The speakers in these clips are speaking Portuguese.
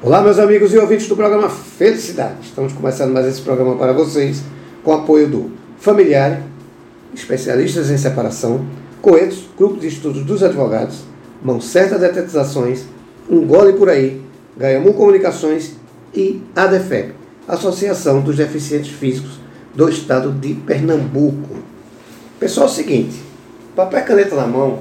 Olá, meus amigos e ouvintes do programa Felicidade. Estamos começando mais esse programa para vocês com o apoio do Familiar, Especialistas em Separação, Coetos, Grupo de Estudos dos Advogados, Mão Certa de Atletizações, Um Gole por Aí, Gaiamu Comunicações e ADFEP, Associação dos Deficientes Físicos do Estado de Pernambuco. Pessoal, é o seguinte, papel e caneta na mão,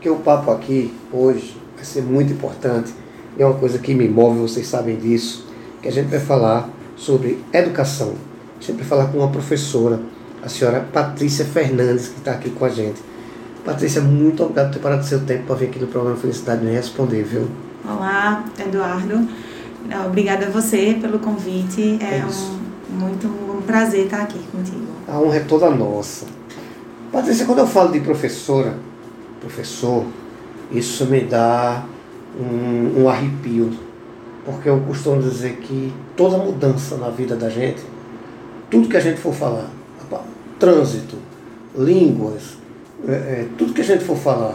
que o papo aqui hoje vai ser muito importante. É uma coisa que me move, vocês sabem disso, que a gente vai falar sobre educação. A gente vai falar com uma professora, a senhora Patrícia Fernandes, que está aqui com a gente. Patrícia, muito obrigado por ter parado seu tempo para vir aqui no programa Felicidade me responder, viu? Olá, Eduardo. Obrigada a você pelo convite. É um prazer estar aqui contigo. A honra é toda nossa. Patrícia, quando eu falo de professora, professor, isso me dá um arrepio, porque eu costumo dizer que toda mudança na vida da gente, tudo que a gente for falar, trânsito, línguas, tudo que a gente for falar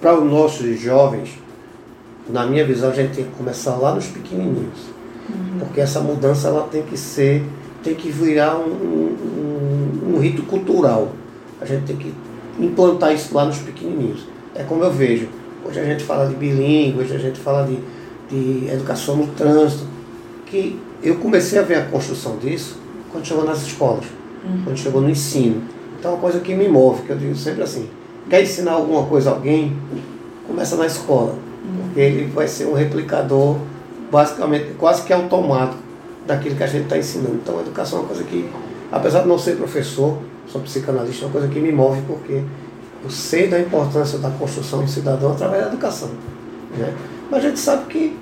para os nossos jovens, na minha visão, a gente tem que começar lá nos pequenininhos, porque essa mudança ela tem que virar um rito cultural. A gente tem que implantar isso lá nos pequenininhos. É como eu vejo. Hoje a gente fala de bilíngue, hoje a gente fala de educação no trânsito, que eu comecei a ver a construção disso quando chegou nas escolas, quando chegou no ensino. Então é uma coisa que me move, que eu digo sempre assim, quer ensinar alguma coisa a alguém, começa na escola, porque ele vai ser um replicador basicamente, quase que automático daquilo que a gente está ensinando. Então a educação é uma coisa que, apesar de não ser professor, sou psicanalista, é uma coisa que me move, porque eu sei da importância da construção do cidadão através da educação, né? Mas a gente sabe que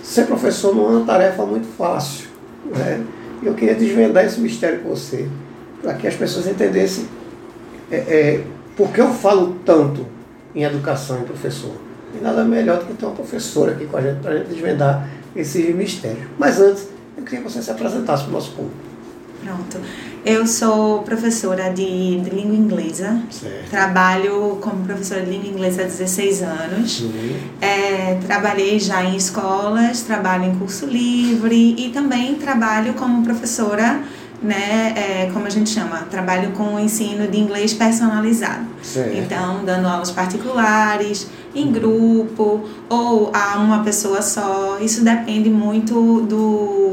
ser professor não é uma tarefa muito fácil, né? E eu queria desvendar esse mistério com você, para que as pessoas entendessem por que eu falo tanto em educação e professor. E nada melhor do que ter uma professora aqui com a gente, para a gente desvendar esse mistério. Mas antes, eu queria que você se apresentasse para o nosso público. Pronto. Eu sou professora de língua inglesa. Certo. Trabalho como professora de língua inglesa há 16 anos. Uhum. Trabalhei já em escolas, trabalho em curso livre e também trabalho como professora, né, como a gente chama, trabalho com o ensino de inglês personalizado. Certo. Então, dando aulas particulares, em grupo ou a uma pessoa só. Isso depende muito do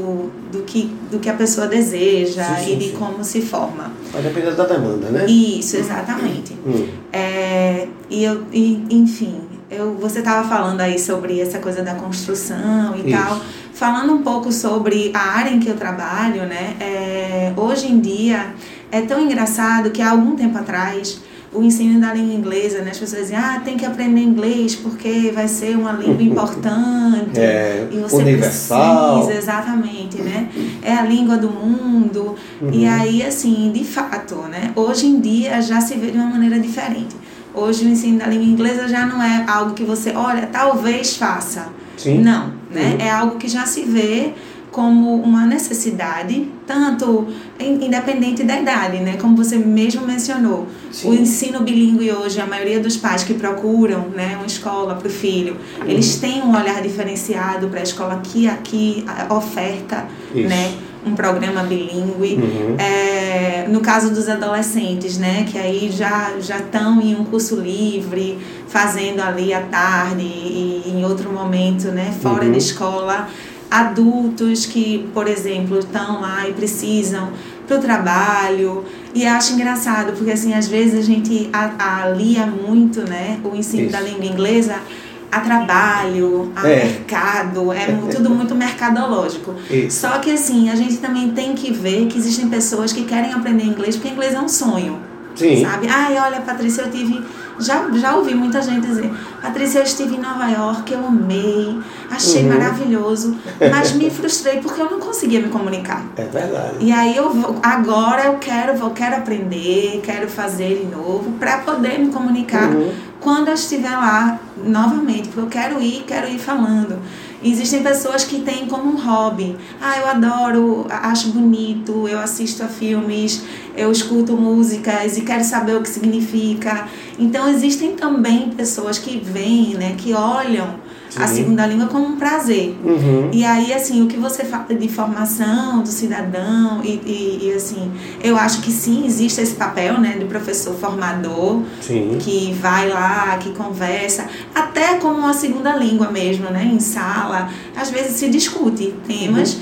que a pessoa deseja, sim, e de como se forma. Vai depender da demanda, né? Isso, exatamente. Você estava falando aí sobre essa coisa da construção e tal. Falando um pouco sobre a área em que eu trabalho, né? Hoje em dia é tão engraçado que há algum tempo atrás o ensino da língua inglesa, né? As pessoas dizem, tem que aprender inglês porque vai ser uma língua importante, e você universal. Precisa, exatamente, né? É a língua do mundo. E aí, assim, de fato, né? Hoje em dia já se vê de uma maneira diferente. Hoje o ensino da língua inglesa já não é algo que você, olha, talvez faça. Sim. Não, né? É algo que já se vê como uma necessidade, tanto independente da idade, né? Como você mesmo mencionou, sim, o ensino bilíngue hoje, a maioria dos pais que procuram, né, uma escola para o filho, eles têm um olhar diferenciado para a escola que aqui oferta, isso, né, um programa bilíngue. No caso dos adolescentes, né, que aí já estão em um curso livre, fazendo ali à tarde e em outro momento, né, fora da escola. Adultos que, por exemplo, estão lá e precisam para o trabalho. E acho engraçado, porque assim, às vezes a gente alia muito, né, o ensino, isso, da língua inglesa a trabalho, a mercado, tudo muito mercadológico. Isso. Só que assim, a gente também tem que ver que existem pessoas que querem aprender inglês, porque inglês é um sonho. Sim. Sabe? Olha, Patrícia, eu tive... Já ouvi muita gente dizer, Patrícia, eu estive em Nova York, eu amei, achei maravilhoso, mas me frustrei porque eu não conseguia me comunicar. É verdade. E aí eu quero aprender, quero fazer de novo para poder me comunicar quando eu estiver lá novamente, porque eu quero ir falando. Existem pessoas que têm como um hobby. Eu adoro, acho bonito, eu assisto a filmes, eu escuto músicas e quero saber o que significa. Então, existem também pessoas que veem, né, que olham Sim. A segunda língua como um prazer. Uhum. E aí, assim, o que você fala de formação do cidadão e assim, eu acho que sim, existe esse papel, né, do professor formador, sim, que vai lá, que conversa, até como uma segunda língua mesmo, né, em sala, às vezes se discute temas, uhum,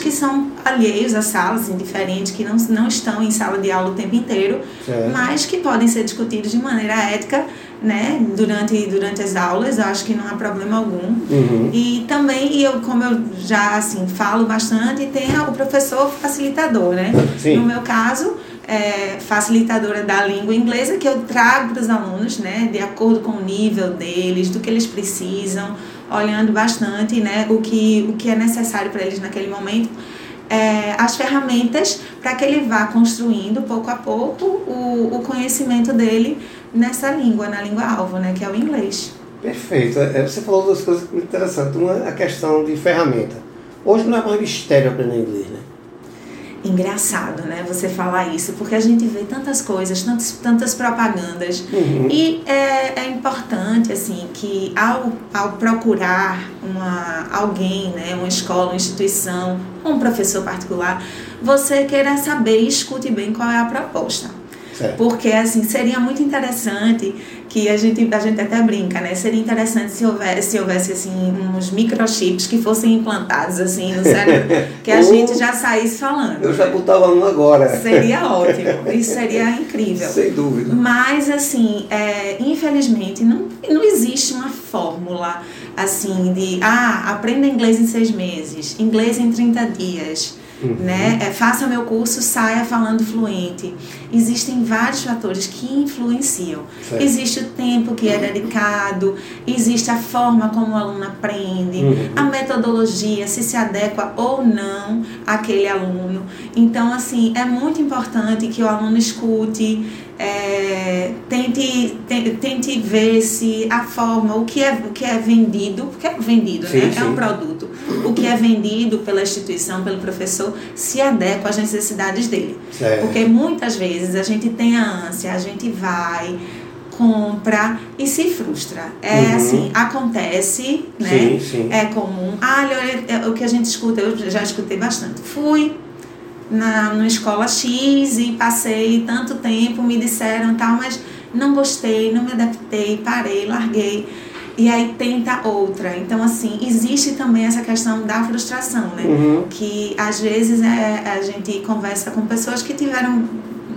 que são alheios às salas, indiferentes, que não estão em sala de aula o tempo inteiro, certo, mas que podem ser discutidos de maneira ética, né, durante as aulas. Eu acho que não há problema algum. Uhum. E também, como eu já assim, falo bastante, tem o professor facilitador, né? Sim. No meu caso, facilitadora da língua inglesa, que eu trago para os alunos, né, de acordo com o nível deles, do que eles precisam, olhando bastante, né, o que é necessário para eles naquele momento, as ferramentas para que ele vá construindo pouco a pouco o conhecimento dele nessa língua, na língua alvo, né, que é o inglês. Perfeito. Você falou duas coisas muito interessantes. Uma, a questão de ferramenta. Hoje não é mais mistério aprender inglês, né? Engraçado, né, você falar isso, porque a gente vê tantas coisas, tantas propagandas, uhum, e é importante, assim, que ao procurar alguém, né, uma escola, uma instituição, um professor particular, você queira saber e escute bem qual é a proposta. Certo. Porque, assim, seria muito interessante que a gente até brinca, né? Seria interessante se houvesse assim, uns microchips que fossem implantados, assim, no cérebro, que a gente já saísse falando. Eu já botava um agora. Seria ótimo. Isso seria incrível. Sem dúvida. Mas, assim, infelizmente, não existe uma fórmula, assim, de... aprenda inglês em 6 meses, inglês em 30 dias... Uhum. Né? Faça meu curso, saia falando fluente. Existem vários fatores que influenciam. Certo. Existe o tempo que é dedicado, existe a forma como o aluno aprende, uhum, a metodologia, se adequa ou não àquele aluno. Então, assim, é muito importante que o aluno escute, tente ver se a forma, o que é vendido, porque é vendido, sim, né? Sim. É um produto. O que é vendido pela instituição, pelo professor, se adequa às necessidades dele. Certo. Porque muitas vezes a gente tem a ânsia, a gente vai, compra e se frustra. Uhum. Assim, acontece, né? Sim, sim. É comum. O que a gente escuta, eu já escutei bastante. Fui numa escola X e passei tanto tempo, me disseram tal, mas não gostei, não me adaptei, parei, larguei, e aí tenta outra. Então, assim, existe também essa questão da frustração, né? Uhum. Que às vezes a gente conversa com pessoas que tiveram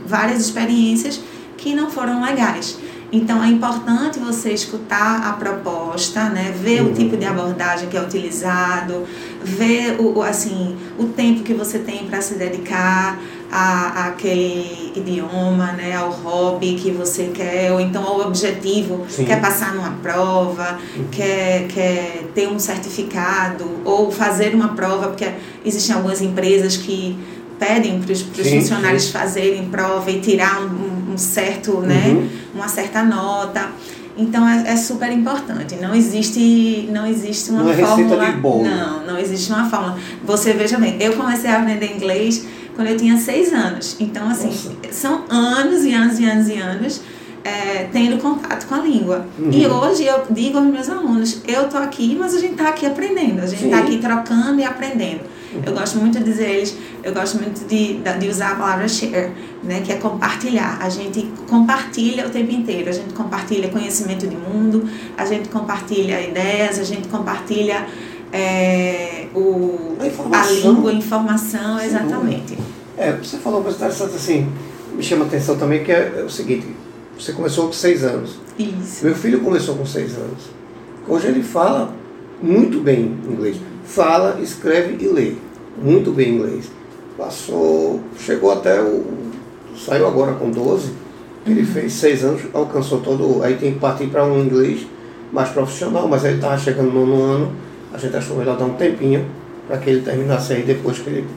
várias experiências que não foram legais. Então, é importante você escutar a proposta, né? Ver, uhum, o tipo de abordagem que é utilizado, ver assim, o tempo que você tem para se dedicar àquele idioma, né? Ao hobby que você quer, ou então ao objetivo, sim, quer passar numa prova, uhum, quer ter um certificado, ou fazer uma prova, porque existem algumas empresas que pedem para os funcionários, sim, fazerem prova e tirar um certo, uhum, né, uma certa nota. Então é super importante. Não existe uma fórmula. De bolo. Não existe uma fórmula. Você veja bem, eu comecei a aprender inglês quando eu tinha 6 anos. Então, assim, nossa, são anos e anos e anos e anos tendo contato com a língua. Uhum. E hoje eu digo aos meus alunos, eu estou aqui, mas a gente está aqui aprendendo, a gente está aqui trocando e aprendendo. Eu gosto muito de dizer eles, eu gosto muito de usar a palavra share, né, que é compartilhar. A gente compartilha o tempo inteiro, a gente compartilha conhecimento de mundo, a gente compartilha ideias, a gente compartilha a língua, a informação, sim, exatamente. Você falou bastante assim, me chama a atenção também, que é o seguinte, você começou com 6 anos. Isso. Meu filho começou com 6 anos. Hoje ele fala muito bem inglês. Fala, escreve e lê muito bem inglês. Chegou até saiu agora com 12, ele fez 6 anos, alcançou todo, aí tem que partir para um inglês mais profissional, mas ele estava chegando no 9º ano, a gente achou melhor dar um tempinho para que ele terminasse aí depois que ele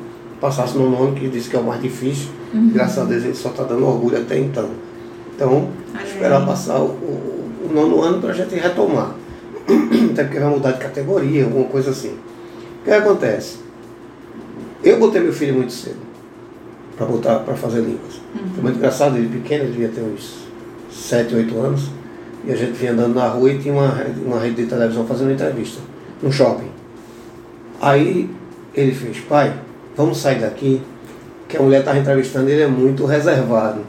passasse no 9º, que disse que é o mais difícil, uhum, graças a Deus ele só está dando orgulho até então. Então, esperar passar o 9º ano para a gente retomar, até porque vai mudar de categoria, alguma coisa assim. O que acontece? Eu botei meu filho muito cedo para fazer línguas. Uhum. Foi muito engraçado, ele pequeno, ele devia ter uns 7, 8 anos. E a gente vinha andando na rua e tinha uma rede de televisão fazendo uma entrevista, num shopping. Aí ele fez, pai, vamos sair daqui, que a mulher estava entrevistando, ele é muito reservado.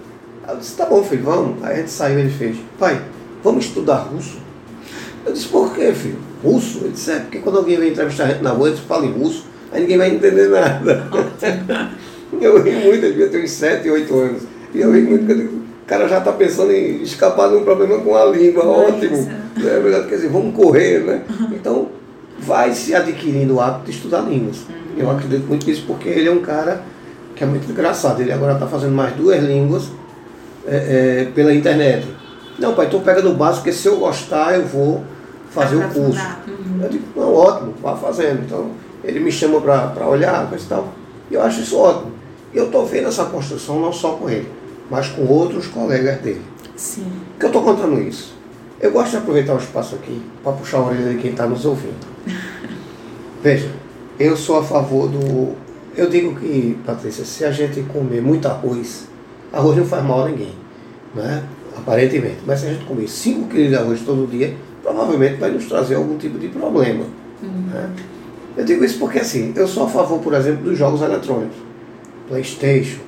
Eu disse, tá bom, filho, vamos. Aí a gente saiu, ele fez, pai, vamos estudar russo? Eu disse, por quê, filho? Russo? Ele disse, é porque quando alguém vem entrevistar a gente na rua, eles falam em russo, aí ninguém vai entender nada. Eu ri muito, eu devia ter uns 7, 8 anos. E eu ri muito, porque o cara já está pensando em escapar de um problema com a língua, ótimo. É verdade, quer dizer, vamos correr, né? Então, vai se adquirindo o hábito de estudar línguas. Eu acredito muito nisso, porque ele é um cara que é muito engraçado. Ele agora está fazendo mais 2 línguas pela internet. Não, pai, tu pega no básico, porque se eu gostar, eu vou fazer o curso. Eu digo, não, ótimo, vá fazendo. Então, ele me chama para olhar, coisa e tal. E eu acho isso ótimo. E eu estou vendo essa construção não só com ele, mas com outros colegas dele. Sim. Porque eu estou contando isso. Eu gosto de aproveitar o espaço aqui para puxar a orelha de quem está nos ouvindo. Veja, eu sou a favor do... Eu digo que, Patrícia, se a gente comer muito arroz, arroz não faz mal a ninguém, né? Aparentemente. Mas se a gente comer 5 quilos de arroz todo dia, provavelmente vai nos trazer algum tipo de problema. Né? Eu digo isso porque, assim, eu sou a favor, por exemplo, dos jogos eletrônicos. PlayStation,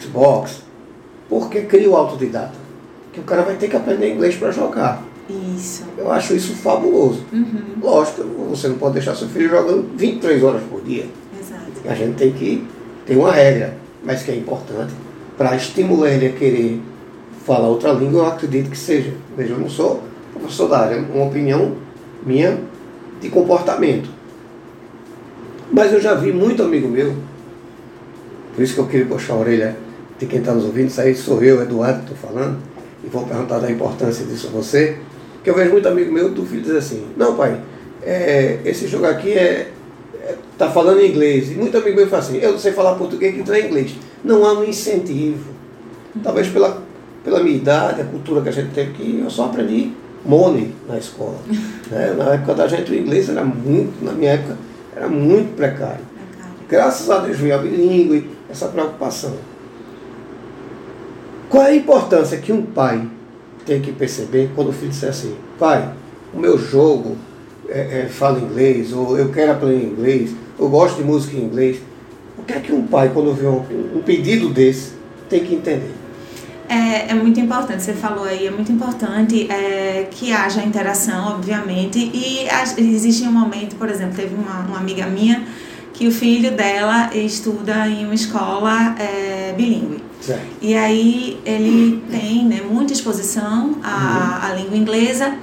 Xbox. Porque cria o autodidata. Que o cara vai ter que aprender inglês para jogar. Isso. Eu acho isso fabuloso. Lógico, você não pode deixar seu filho jogando 23 horas por dia. Exato. A gente tem que ter uma regra, mas que é importante, para estimular ele a querer falar outra língua, eu acredito que seja. Veja, eu não sou professor da área, é uma opinião minha de comportamento. Mas eu já vi muito amigo meu, por isso que eu queria puxar a orelha de quem está nos ouvindo, isso aí sou eu, Eduardo, que estou falando, e vou perguntar da importância disso a você, que eu vejo muito amigo meu do filho dizer assim, não, pai, esse jogo aqui está falando em inglês, e muito amigo meu fala assim, eu não sei falar português, que entrar em inglês. Não há um incentivo, talvez pela minha idade, a cultura que a gente teve, que eu só aprendi money na escola. Né? Na época da gente, o inglês era muito, na minha época, era muito precário. Graças a Deus, veio a bilíngue, essa preocupação. Qual é a importância que um pai tem que perceber quando o filho disser assim, pai, o meu jogo fala inglês, ou eu quero aprender inglês, eu gosto de música em inglês. O que é que um pai, quando vê um pedido desse, tem que entender? É muito importante, você falou aí, é muito importante que haja interação, obviamente, e existe um momento, por exemplo, teve uma amiga minha que o filho dela estuda em uma escola bilíngue. Certo. E aí ele tem, né, muita exposição à língua inglesa,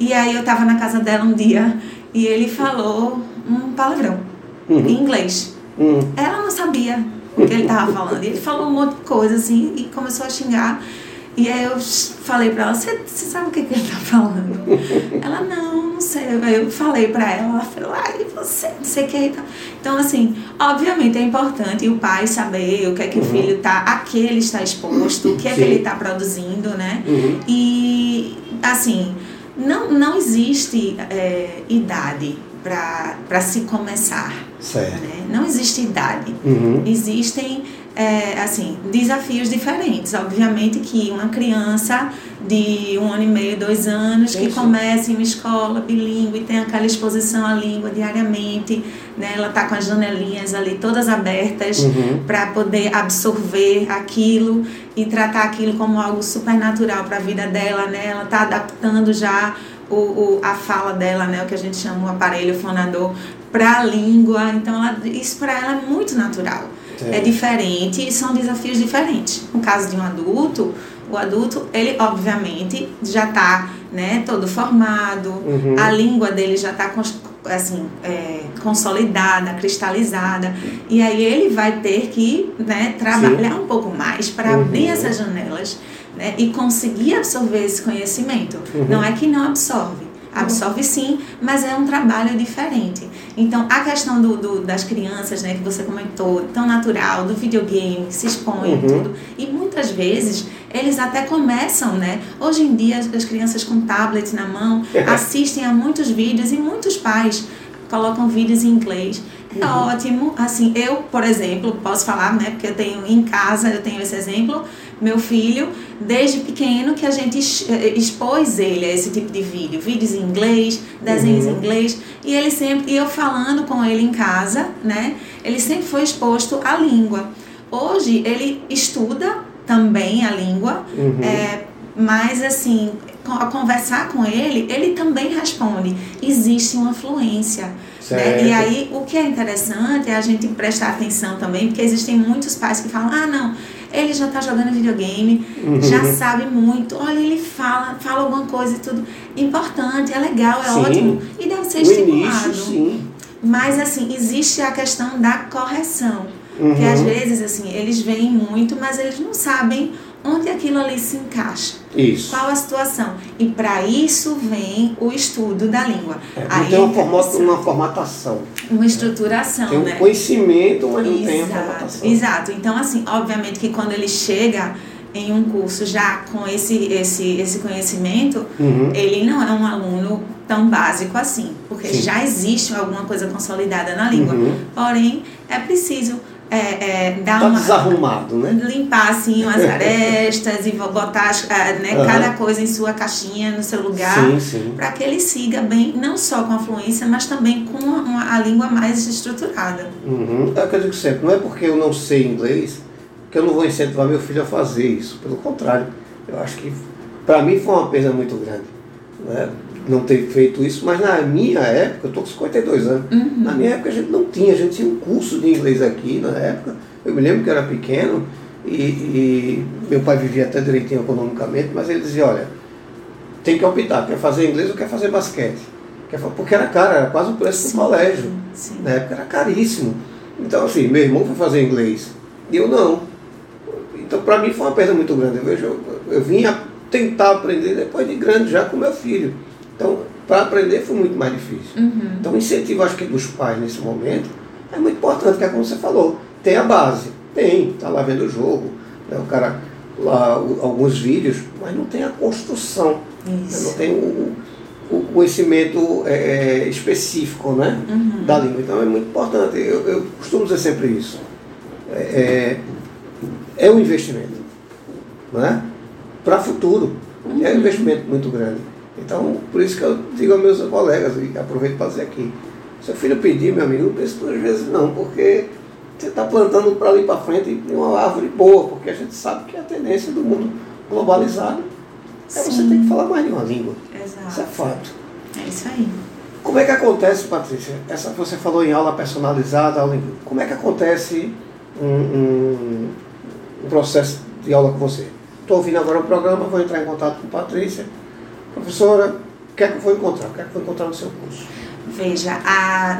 e aí eu estava na casa dela um dia e ele falou um palavrão em inglês. Ela não sabia o que ele estava falando. Ele falou um monte de coisa assim e começou a xingar. E aí eu falei para ela, você sabe o que ele está falando? Ela, não sei. Eu falei para ela, ela falou, e você, não sei o que. Então, assim, obviamente é importante o pai saber o que é que o filho está, a que ele está exposto, o que é que ele está produzindo, né? E, assim, não existe idade para se começar. Certo. Né? Não existe idade. Existem assim, desafios diferentes. Obviamente que uma criança de 1 ano e meio, 2 anos, que começa em uma escola bilíngue, tem aquela exposição à língua diariamente, né? Ela está com as janelinhas ali todas abertas para poder absorver aquilo e tratar aquilo como algo super natural para a vida dela, né? Ela está adaptando já a fala dela, né, o que a gente chama o aparelho fonador, para a língua. Então isso para ela é muito natural. Sim. É diferente e são desafios diferentes. No caso de um adulto, o adulto, ele obviamente já está, né, todo formado, a língua dele já está assim, consolidada, cristalizada, e aí ele vai ter que, né, trabalhar um pouco mais para abrir essas janelas, né, e conseguir absorver esse conhecimento. Não é que não absorve sim, mas é um trabalho diferente. Então a questão das crianças, né, que você comentou, tão natural, do videogame, que se expõe e tudo, e muitas vezes eles até começam, né, hoje em dia as crianças com tablet na mão assistem a muitos vídeos e muitos pais colocam vídeos em inglês. É ótimo, assim, eu, por exemplo, posso falar, né, porque eu tenho em casa, eu tenho esse exemplo, meu filho desde pequeno, que a gente expôs ele a esse tipo de vídeo, vídeos em inglês, desenhos em inglês, e ele sempre, e eu falando com ele em casa, né, ele sempre foi exposto à língua. Hoje ele estuda também a língua, mas assim, ao conversar com ele, ele também responde, existe uma fluência. Né? E aí, o que é interessante é a gente prestar atenção também, porque existem muitos pais que falam, ah, não, ele já está jogando videogame, já sabe muito, olha, ele fala alguma coisa e tudo. Importante, é legal, é ótimo, e deve ser estimulado. Mas, assim, existe a questão da correção, que às vezes, assim, eles veem muito, mas eles não sabem onde aquilo ali se encaixa. Isso. Qual a situação? E para isso vem o estudo da língua. Aí tem uma formatação. Uma estruturação, tem um conhecimento, mas não tem a formatação. Exato. Então, assim, obviamente que quando ele chega em um curso já com esse conhecimento, ele não é um aluno tão básico assim, porque já existe alguma coisa consolidada na língua. Porém, é preciso... dar tá uma, desarrumado, né? Limpar assim as arestas e botar cada coisa em sua caixinha, no seu lugar, para que ele siga bem, não só com a fluência, mas também com a língua mais estruturada. É o que eu digo sempre, não é porque eu não sei inglês que eu não vou incentivar meu filho a fazer isso. Pelo contrário, eu acho que para mim foi uma perda muito grande, né? Não ter feito isso, mas na minha época, eu estou com 52 anos, na minha época a gente tinha um curso de inglês aqui na época, eu me lembro que eu era pequeno e meu pai vivia até direitinho economicamente, mas ele dizia, olha, tem que optar, quer fazer inglês ou quer fazer basquete, porque era caro, era quase o preço do colégio, na época era caríssimo, então assim, meu irmão foi fazer inglês, e eu não, então para mim foi uma perda muito grande, eu vim a tentar aprender depois de grande já com meu filho. Então, para aprender foi muito mais difícil. Então, o incentivo, acho que dos pais nesse momento, é muito importante, que é como você falou, tem a base, está lá vendo o jogo, né, o cara lá, alguns vídeos, mas não tem a construção, né, não tem o conhecimento específico, né, da língua. Então, é muito importante, eu costumo dizer sempre isso, é um investimento, né, para o futuro, é um investimento muito grande. Então, por isso que eu digo aos meus colegas, e aproveito para dizer aqui, seu filho pedir, meu amigo, não pense duas vezes não, porque você está plantando para ali para frente uma árvore boa, porque a gente sabe que a tendência do mundo globalizado é você ter que falar mais de uma língua. Exato. Isso é fato. É isso aí. Como é que acontece, Patrícia, essa que você falou em aula personalizada, aula em... como é que acontece um processo de aula com você? Estou ouvindo agora o programa, vou entrar em contato com a Patrícia. Professora, o que é que eu vou encontrar? O que é que eu vou encontrar no seu curso? Veja,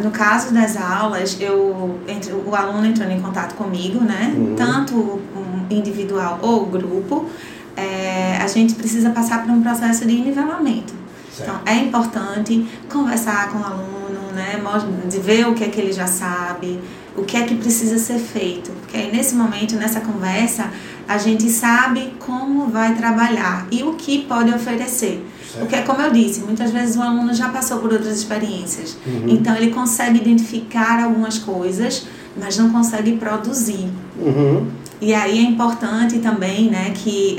no caso das aulas, o aluno entrando em contato comigo, né? Tanto individual ou grupo, a gente precisa passar por um processo de nivelamento. Certo. Então, é importante conversar com o aluno, né? Ver o que é que ele já sabe, o que é que precisa ser feito. Porque aí, nesse momento, nessa conversa, a gente sabe como vai trabalhar e o que pode oferecer. Porque, como eu disse, muitas vezes o aluno já passou por outras experiências. Então, ele consegue identificar algumas coisas, mas não consegue produzir. E aí é importante também, né, que,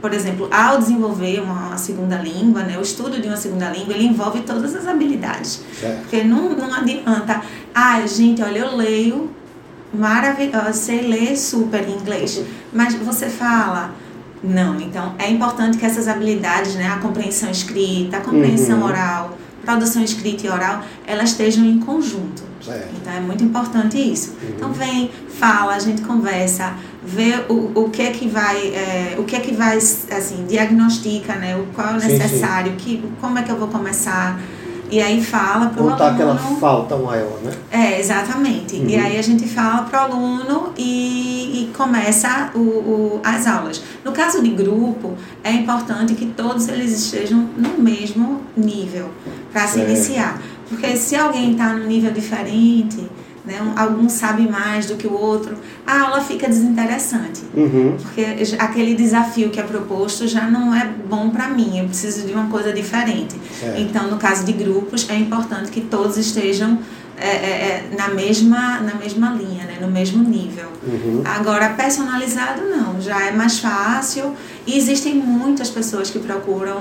por exemplo, ao desenvolver uma segunda língua, né, o estudo de uma segunda língua, ele envolve todas as habilidades. Porque não adianta, gente, olha, eu leio, maravilhoso, você lê super em inglês, mas você fala... Não, então é importante que essas habilidades, né, a compreensão escrita, a compreensão oral, produção escrita e oral, elas estejam em conjunto. Então é muito importante isso. Então vem, fala, a gente conversa, vê o que é que vai, o que é que vai, assim, diagnostica, né, o qual é necessário, como é que eu vou começar. E aí fala para o aluno... Contar aquela falta maior, né? Exatamente. E aí a gente fala para o aluno e começa as aulas. No caso de grupo, é importante que todos eles estejam no mesmo nível para se iniciar. Porque se alguém está num nível diferente, né, algum sabe mais do que o outro, a aula fica desinteressante. Porque aquele desafio que é proposto já não é bom para mim, eu preciso de uma coisa diferente. Então, no caso de grupos, é importante que todos estejam na mesma linha, né? No mesmo nível. Uhum. Agora, personalizado não, já é mais fácil. E existem muitas pessoas que procuram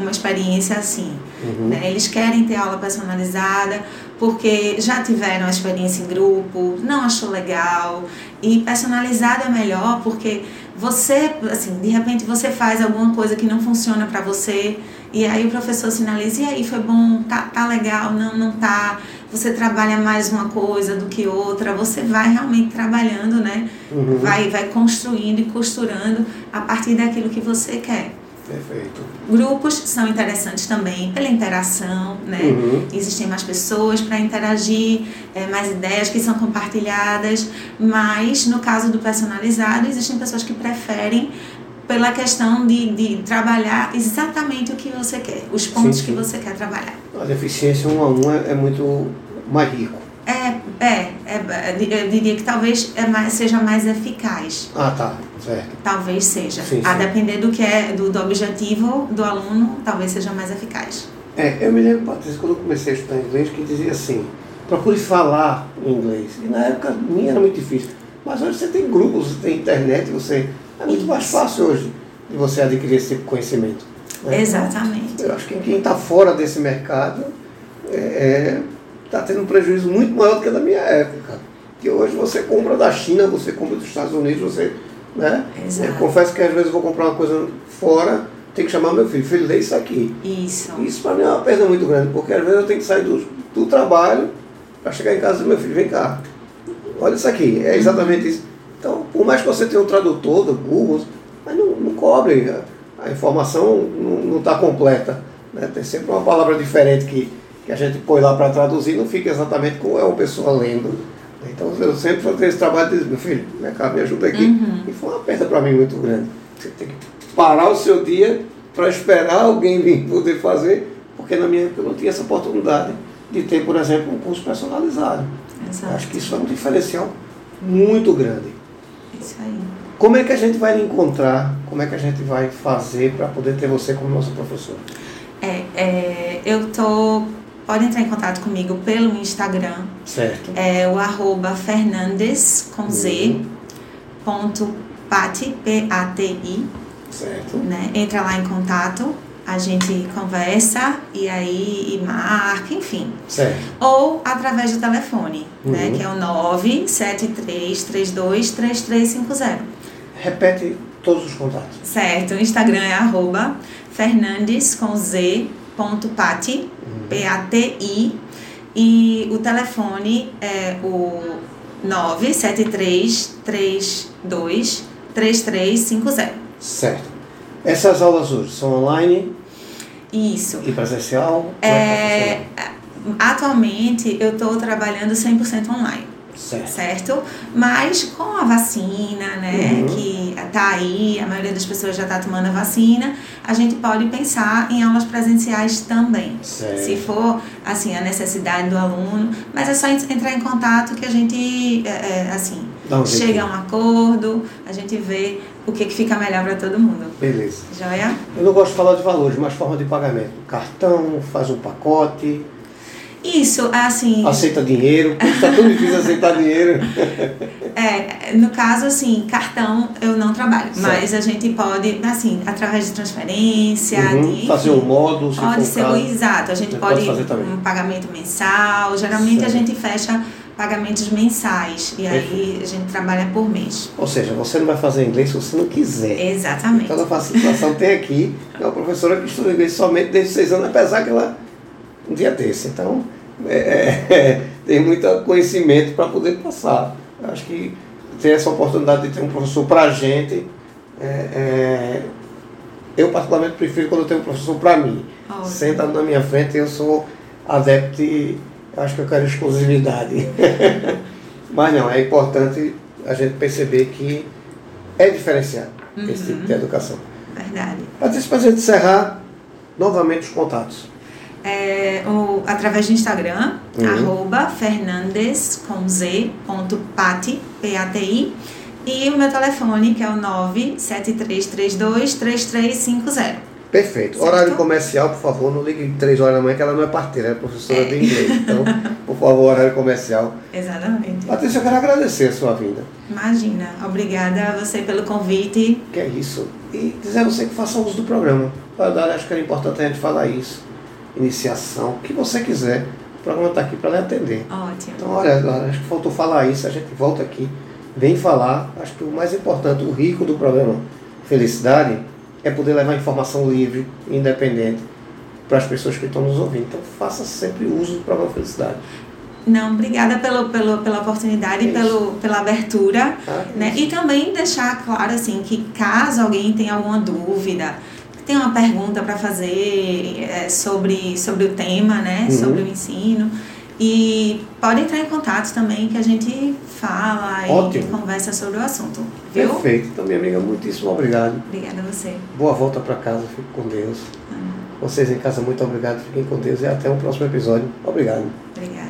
uma experiência assim. Uhum. Né? Eles querem ter aula personalizada porque já tiveram a experiência em grupo, não achou legal. E personalizado é melhor porque você, assim, de repente você faz alguma coisa que não funciona para você e aí o professor sinaliza, e aí foi bom, tá legal, não tá, você trabalha mais uma coisa do que outra, você vai realmente trabalhando, né? Uhum. Vai construindo e costurando a partir daquilo que você quer. Perfeito. Grupos são interessantes também pela interação, né? Uhum. Existem mais pessoas para interagir, mais ideias que são compartilhadas, mas no caso do personalizado, existem pessoas que preferem pela questão de trabalhar exatamente o que você quer, os pontos sim. que você quer trabalhar. A deficiência 1 a 1 é muito mais rico. Eu diria que talvez seja mais eficaz. Ah, tá, certo. Talvez seja. Sim, a depender do que é, do objetivo do aluno, talvez seja mais eficaz. Eu me lembro, Patrícia, quando eu comecei a estudar inglês, que dizia assim, procure falar em inglês. E na época minha era muito difícil. Mas hoje você tem grupos, você tem internet, é muito mais fácil hoje de você adquirir esse conhecimento. Né? Exatamente. Eu acho que quem está fora desse mercado está tendo um prejuízo muito maior do que na minha época. Que hoje você compra da China, você compra dos Estados Unidos, você, né? Eu confesso que às vezes eu vou comprar uma coisa fora, tenho que chamar meu filho, lê isso aqui. Isso para mim é uma perda muito grande, porque às vezes eu tenho que sair do trabalho para chegar em casa e dizer, meu filho, vem cá, olha isso aqui, é exatamente isso. Então, por mais que você tenha um tradutor do Google, mas não cobre, a informação não está completa, né? Tem sempre uma palavra diferente que a gente põe lá para traduzir, não fica exatamente como é uma pessoa lendo. Então eu sempre fazia esse trabalho e dizia, meu filho, vem cá, me ajuda aqui. Uhum. E foi uma perda para mim muito grande. Você tem que parar o seu dia para esperar alguém vir poder fazer, porque na minha época eu não tinha essa oportunidade de ter, por exemplo, um curso personalizado. Exato. Acho que isso é um diferencial muito grande. Isso aí. Como é que a gente vai lhe encontrar, como é que a gente vai fazer para poder ter você como nossa professora? Pode entrar em contato comigo pelo Instagram. Certo. É o @Fernandes com Z, ponto Pati, P-A-T-I. Certo. Né? Entra lá em contato, a gente conversa e marca, enfim. Certo. Ou através do telefone, né? Que é o 973323350. Repete todos os contatos. Certo. O Instagram é @Fernandes com Z, ponto Pati. P-A-T-I, e o telefone é o 973323350. Certo. Essas aulas hoje são online? Isso. E presencial? Atualmente eu estou trabalhando 100% online. Certo? Mas com a vacina, né, que está aí, a maioria das pessoas já está tomando a vacina, a gente pode pensar em aulas presenciais também. Certo. Se for, assim, a necessidade do aluno, mas é só entrar em contato que a gente, chega a um acordo, a gente vê o que fica melhor para todo mundo. Beleza. Joia? Eu não gosto de falar de valores, mas forma de pagamento. Cartão, faz um pacote... Isso, assim... Aceita dinheiro, está tão difícil aceitar dinheiro. No caso, assim, cartão eu não trabalho, certo. Mas a gente pode, assim, através de transferência... Uhum, fazer um modo, se pode ser, exato, a gente pode fazer um pagamento mensal, geralmente certo. A gente fecha pagamentos mensais, e aí a gente trabalha por mês. Ou seja, você não vai fazer inglês se você não quiser. Exatamente. Então a facilitação tem aqui, é uma professora que estuda inglês somente desde 6 anos, apesar que ela... um dia desse, então tem muito conhecimento para poder passar. Eu acho que ter essa oportunidade de ter um professor para a gente, eu particularmente prefiro quando eu tenho um professor para mim. Oh, sentado na minha frente, eu sou adepto e acho que eu quero exclusividade. Mas não, é importante a gente perceber que é diferenciado esse tipo de educação. Verdade. Patrícia, para a gente encerrar, novamente os contatos. Através do Instagram, @Fernandes com Z, ponto Pati, P-A-T-I, e o meu telefone, que é o 973323350. Perfeito. Certo? Horário comercial, por favor, não ligue 3 horas da manhã, que ela não é parteira, é professora de inglês. Então, por o horário comercial. Exatamente. Patrícia, eu quero agradecer a sua vinda. Imagina, obrigada a você pelo convite. Que é isso. E dizer a você que faça uso do programa. Acho que era importante a gente falar isso. Iniciação, o que você quiser. O programa está aqui para lhe atender. Ótimo. Então, olha, acho que faltou falar isso. A gente volta aqui, vem falar. Acho que o mais importante, o rico do programa Felicidade, é poder levar informação livre, independente, para as pessoas que estão nos ouvindo. Então, faça sempre uso do programa Felicidade. Não, obrigada pela oportunidade e pela abertura. Né? E também deixar claro assim, que caso alguém tenha alguma dúvida, tem uma pergunta para fazer sobre o tema, né? Uhum. Sobre o ensino. E pode entrar em contato também, que a gente fala. Ótimo. E conversa sobre o assunto. Viu? Perfeito. Então, minha amiga, muitíssimo obrigado. Obrigada a você. Boa volta para casa. Fique com Deus. Vocês em casa, muito obrigado. Fiquem com Deus e até o próximo episódio. Obrigado. Obrigada.